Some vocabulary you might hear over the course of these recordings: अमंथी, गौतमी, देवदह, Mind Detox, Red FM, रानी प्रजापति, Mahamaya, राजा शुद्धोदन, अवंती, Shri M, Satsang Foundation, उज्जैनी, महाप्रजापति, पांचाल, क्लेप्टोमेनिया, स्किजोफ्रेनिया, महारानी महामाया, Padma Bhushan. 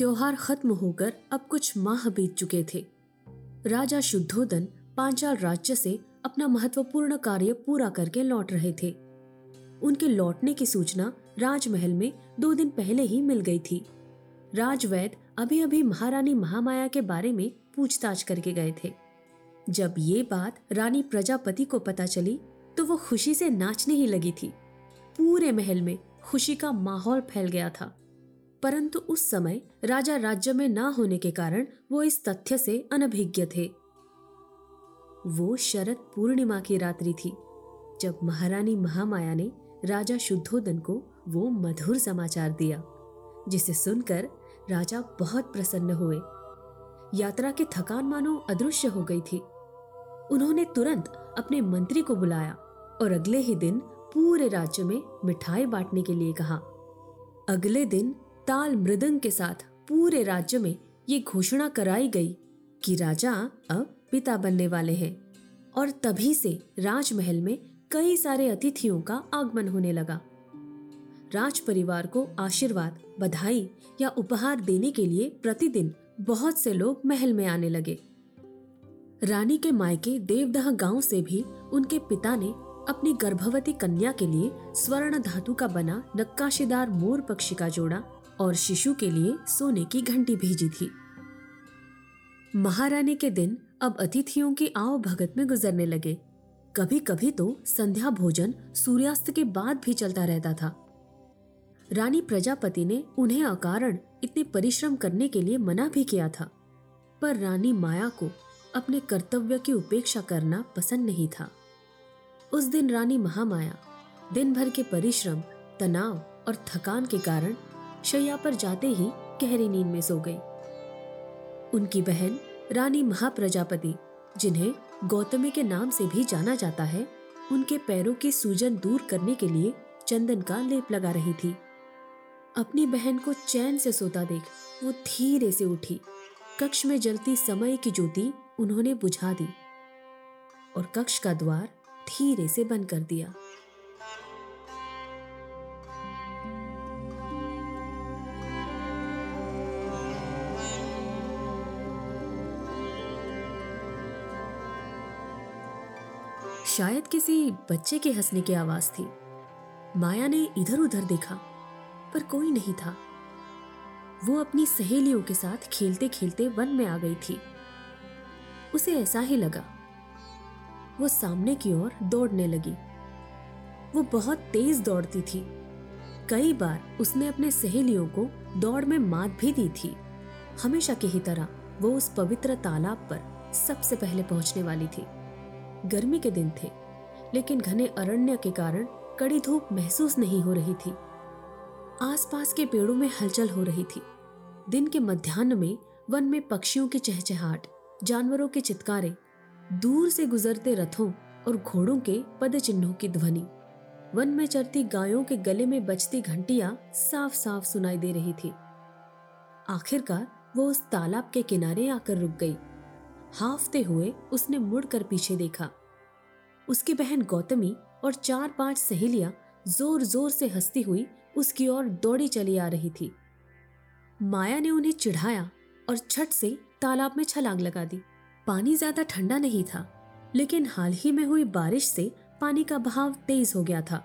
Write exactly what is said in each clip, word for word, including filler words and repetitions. त्योहार खत्म होकर अब कुछ माह बीत चुके थे। राजा शुद्धोदन पांचाल राज्य से अपना महत्वपूर्ण कार्य पूरा करके लौट रहे थे। उनके लौटने की सूचना राजमहल में दो दिन पहले ही मिल गई थी। राजवैद्य अभी अभी महारानी महामाया के बारे में पूछताछ करके गए थे। जब ये बात रानी प्रजापति को पता चली तो वो खुशी से नाचने ही लगी थी। पूरे महल में खुशी का माहौल फैल गया था, परंतु उस समय राजा राज्य में ना होने के कारण वो इस तथ्य से अनभिज्ञ थे। वो शरद पूर्णिमा की रात्रि थी जब महारानी महामाया ने राजा शुद्धोदन को वो मधुर समाचार दिया, जिसे सुनकर राजा बहुत प्रसन्न हुए। यात्रा की थकान मानो अदृश्य हो गई थी। उन्होंने तुरंत अपने मंत्री को बुलाया और अगले ही दिन पूरे राज्य में मिठाई बांटने के लिए कहा। अगले दिन ताल मृदंग के साथ पूरे राज्य में ये घोषणा कराई गई कि राजा अब पिता बनने वाले हैं, और तभी से राजमहल में कई सारे अतिथियों का आगमन होने लगा। राज परिवार को आशीर्वाद, बधाई या उपहार देने के लिए प्रतिदिन बहुत से लोग महल में आने लगे। रानी के मायके देवदह गांव से भी उनके पिता ने अपनी गर्भवती कन्या के लिए स्वर्ण धातु का बना नक्काशीदार मोर पक्षी का जोड़ा और शिशु के लिए सोने की घंटी भेजी थी। महारानी के दिन अब अतिथियों की आओ भगत में गुजरने लगे। कभी कभी तो संध्या भोजन सूर्यास्त के बाद भी चलता रहता था। रानी प्रजापति ने उन्हें अकारण इतने परिश्रम करने के लिए मना भी किया था, पर रानी माया को अपने कर्तव्य की उपेक्षा करना पसंद नहीं था। उस दिन रानी महामाया दिन भर के परिश्रम, तनाव और थकान के कारण शैया पर जाते ही गहरी नींद में सो गई। उनकी बहन रानी महाप्रजापति, जिन्हें गौतमी के नाम से भी जाना जाता है, उनके पैरों की सूजन दूर करने के लिए चंदन का लेप लगा रही थी। अपनी बहन को चैन से सोता देख वो धीरे से उठी। कक्ष में जलती समय की ज्योति उन्होंने बुझा दी और कक्ष का द्वार धीरे से बंद कर दिया। शायद किसी बच्चे के हंसने की आवाज थी। माया ने इधर उधर देखा, पर कोई नहीं था। वो अपनी सहेलियों के साथ खेलते खेलते वन में आ गई थी। उसे ऐसा ही लगा। वो सामने की ओर दौड़ने लगी। वो बहुत तेज दौड़ती थी। कई बार उसने अपने सहेलियों को दौड़ में मात भी दी थी। हमेशा की ही तरह वो उस पवित्र तालाब पर सबसे पहले पहुंचने वाली थी। गर्मी के दिन थे, लेकिन घने अरण्य के कारण कड़ी धूप महसूस नहीं हो रही थी। आसपास के पेड़ों में हलचल हो रही थी। दिन के मध्याह्न में वन में पक्षियों की चहचहाट, जानवरों के चित्कारे, दूर से गुजरते रथों और घोड़ों के पदचिन्हों की ध्वनि, वन में चरती गायों के गले में बजती घंटियां साफ साफ सुनाई दे रही थी। आखिरकार वो उस तालाब के किनारे आकर रुक गई। हाफते हुए उसने मुड़कर पीछे देखा। उसकी बहन गौतमी और चार पांच सहेलियां जोर जोर से हंसती हुई उसकी ओर दौड़ी चली आ रही थी। माया ने उन्हें चिढ़ाया और छत से तालाब में छलांग लगा दी। पानी ज्यादा ठंडा नहीं था, लेकिन हाल ही में हुई बारिश से पानी का बहाव तेज हो गया था।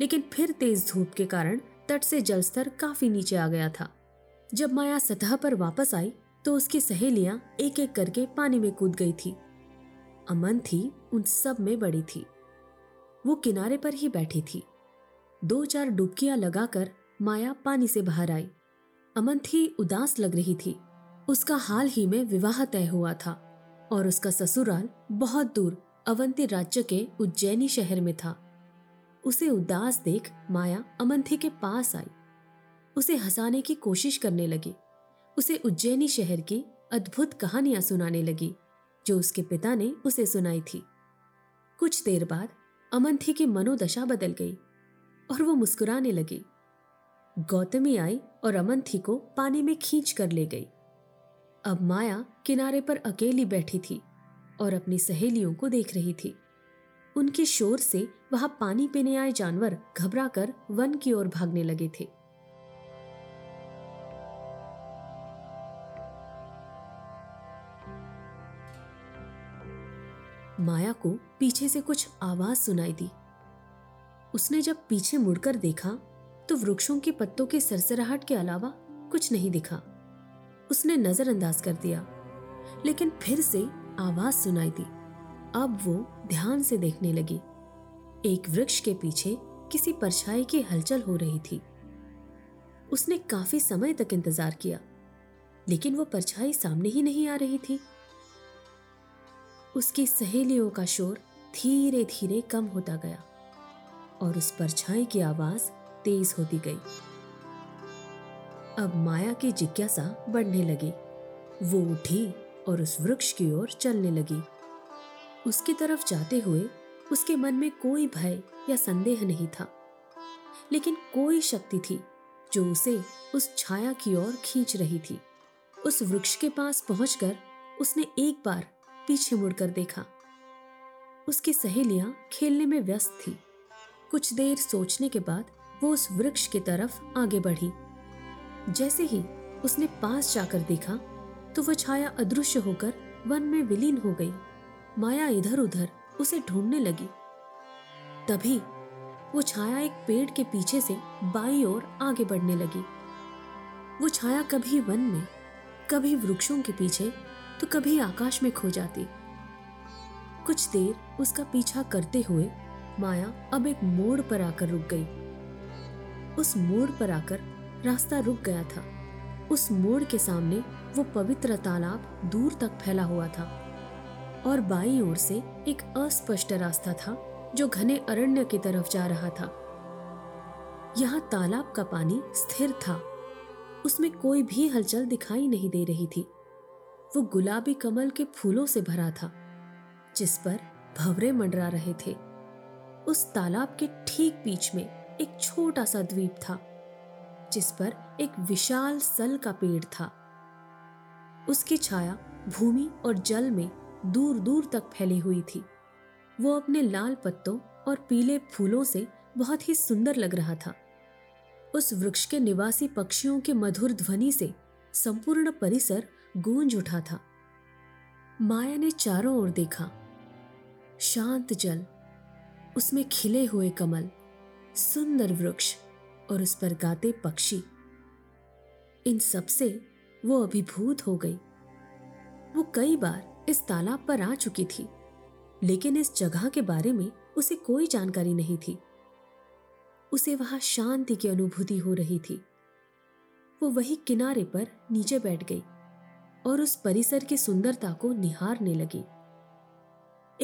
लेकिन फिर तेज धूप के कारण तट से जलस्तर काफी नीचे आ गया था। जब माया सतह पर वापस आई तो उसकी सहेलियां एक एक करके पानी में कूद गई थी। अमंथी उन सब में बड़ी थी। वो किनारे पर ही बैठी थी। दो चार डुबकियां लगाकर माया पानी से बाहर आई। अमंथी उदास लग रही थी। उसका हाल ही में विवाह तय हुआ था और उसका ससुराल बहुत दूर अवंती राज्य के उज्जैनी शहर में था। उसे उदास देख माया अमंथी के पास आई। उसे हंसाने की कोशिश करने लगी। उसे उज्जैनी शहर की अद्भुत कहानियां सुनाने लगी, जो उसके पिता ने उसे सुनाई थी। कुछ देर बाद अमंथी की मनोदशा बदल गई और वो मुस्कुराने लगी। गौतमी आई और अमंथी को पानी में खींच कर ले गई। अब माया किनारे पर अकेली बैठी थी और अपनी सहेलियों को देख रही थी। उनके शोर से वहां पानी पीने आए जानवर घबरा कर वन की ओर भागने लगे थे। माया को पीछे से कुछ आवाज सुनाई दी। उसने जब पीछे मुड़कर देखा तो वृक्षों के पत्तों के सरसराहट के अलावा कुछ नहीं दिखा। उसने नजरअंदाज कर दिया, लेकिन फिर से आवाज सुनाई दी। अब वो ध्यान से देखने लगी। एक वृक्ष के पीछे किसी परछाई की हलचल हो रही थी। उसने काफी समय तक इंतजार किया, लेकिन वो परछाई सामने ही नहीं आ रही थी। उसकी सहेलियों का शोर धीरे धीरे कम होता गया और उस परछाई की आवाज तेज होती गई। अब माया की जिज्ञासा बढ़ने लगी। वो उठी और उस वृक्ष की ओर चलने लगी। उसकी तरफ जाते हुए उसके मन में कोई भय या संदेह नहीं था, लेकिन कोई शक्ति थी जो उसे उस छाया की ओर खींच रही थी। उस वृक्ष के पास पहुंचकर उसने एक बार पीछे मुड़कर देखा। उसकी सहेलियां खेलने में व्यस्त थी। कुछ देर सोचने के बाद वो उस वृक्ष की तरफ आगे बढ़ी। जैसे ही उसने पास जाकर देखा तो वह छाया अदृश्य होकर वन में विलीन हो गई। माया इधर उधर उसे ढूंढने लगी। तभी वो छाया एक पेड़ के पीछे से बाईं ओर आगे बढ़ने लगी। वो छाया कभी वन में, कभी वृक्षों के पीछे, तो कभी आकाश में खो जाती। कुछ देर उसका पीछा करते हुए माया अब एक मोड़ पर आकर रुक गई। उस मोड़ पर आकर रास्ता रुक गया था। उस मोड़ के सामने वो पवित्र तालाब दूर तक फैला हुआ था और बाईं ओर से एक अस्पष्ट रास्ता था जो घने अरण्य की तरफ जा रहा था। यहाँ तालाब का पानी स्थिर था, उसमें कोई भी हलचल दिखाई नहीं दे रही थी। वो गुलाबी कमल के फूलों से भरा था जिस पर भंवरे मंडरा रहे थे। उस तालाब के ठीक बीच में एक छोटा सा द्वीप था जिस पर एक विशाल सल का पेड़ था। उसकी छाया भूमि और जल में दूर दूर तक फैली हुई थी। वो अपने लाल पत्तों और पीले फूलों से बहुत ही सुंदर लग रहा था। उस वृक्ष के निवासी पक्षियों के मधुर ध्वनि से संपूर्ण परिसर गूंज उठा था। माया ने चारों ओर देखा। शांत जल, उसमें खिले हुए कमल, सुंदर वृक्ष और उस पर गाते पक्षी, इन सब से वो अभिभूत हो गई। वो कई बार इस तालाब पर आ चुकी थी, लेकिन इस जगह के बारे में उसे कोई जानकारी नहीं थी। उसे वहां शांति की अनुभूति हो रही थी। वो वही किनारे पर नीचे बैठ गई और उस परिसर की सुंदरता को निहारने लगी।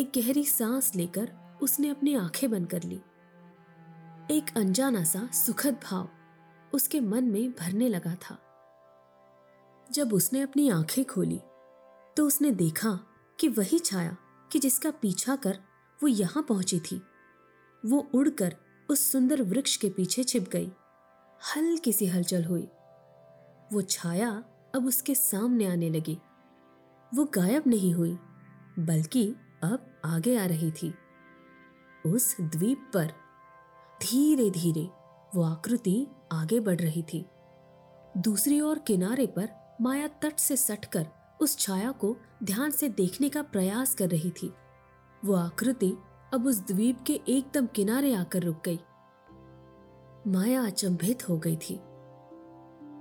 एक गहरी सांस लेकर उसने अपनी आंखें बंद कर ली। एक अनजाना सा सुखद भाव उसके मन में भरने लगा था। जब उसने अपनी आंखें खोली तो उसने देखा कि वही छाया कि जिसका पीछा कर वो यहाँ पहुंची थी, वो उड़कर उस सुंदर वृक्ष के पीछे छिप गई। हल्की सी हलचल हुई। वो छाया अब उसके सामने आने लगी। वो गायब नहीं हुई, बल्कि अब आगे आ रही थी। उस द्वीप पर धीरे धीरे वो आकृति आगे बढ़ रही थी। दूसरी ओर किनारे पर माया तट से सटकर उस छाया को ध्यान से देखने का प्रयास कर रही थी। वो आकृति अब उस द्वीप के एकदम किनारे आकर रुक गई। माया अचंभित हो गई थी।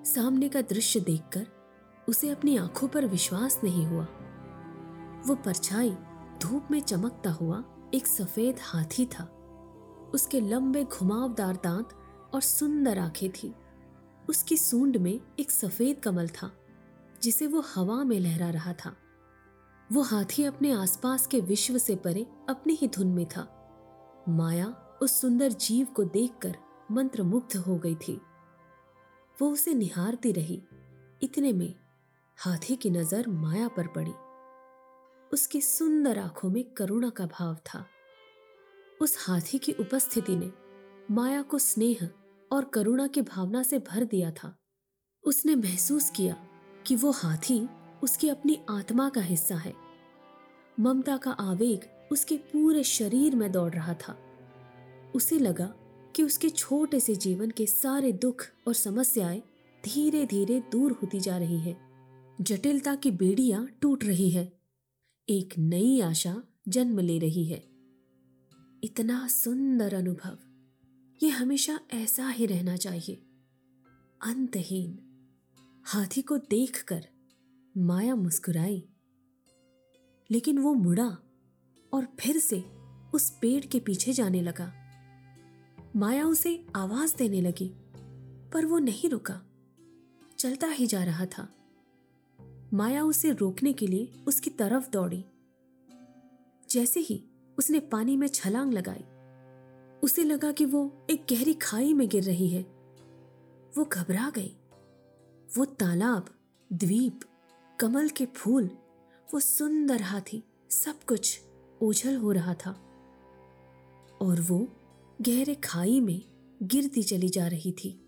सामने का दृश्य देखकर उसे अपनी आंखों पर विश्वास नहीं हुआ। वो परछाई धूप में चमकता हुआ एक सफेद हाथी था। उसके लंबे घुमावदार दांत और सुंदर आंखें थी। उसकी सूंड में एक सफेद कमल था जिसे वो हवा में लहरा रहा था। वो हाथी अपने आसपास के विश्व से परे अपनी ही धुन में था। माया उस सुंदर जीव को देखकर मंत्रमुग्ध हो गई थी। वो उसे निहारती रही। इतने में हाथी की नजर माया पर पड़ी। उसकी सुंदर आंखों में करुणा का भाव था। उस हाथी की उपस्थिति ने माया को स्नेह और करुणा की भावना से भर दिया था। उसने महसूस किया कि वो हाथी उसकी अपनी आत्मा का हिस्सा है। ममता का आवेग उसके पूरे शरीर में दौड़ रहा था। उसे लगा कि उसके छोटे से जीवन के सारे दुख और समस्याएं धीरे धीरे दूर होती जा रही हैं। जटिलता की बेड़ियां टूट रही है। एक नई आशा जन्म ले रही है। इतना सुंदर अनुभव, ये हमेशा ऐसा ही रहना चाहिए, अंतहीन। हाथी को देखकर माया मुस्कुराई, लेकिन वो मुड़ा और फिर से उस पेड़ के पीछे जाने लगा। माया उसे आवाज देने लगी, पर वो नहीं रुका, चलता ही जा रहा था। माया उसे रोकने के लिए उसकी तरफ दौड़ी। जैसे ही उसने पानी में छलांग लगाई, उसे लगा कि वो एक गहरी खाई में गिर रही है। वो घबरा गई। वो तालाब, द्वीप, कमल के फूल, वो सुंदर हाथी, सब कुछ ओझल हो रहा था और वो गहरे खाई में गिरती चली जा रही थी।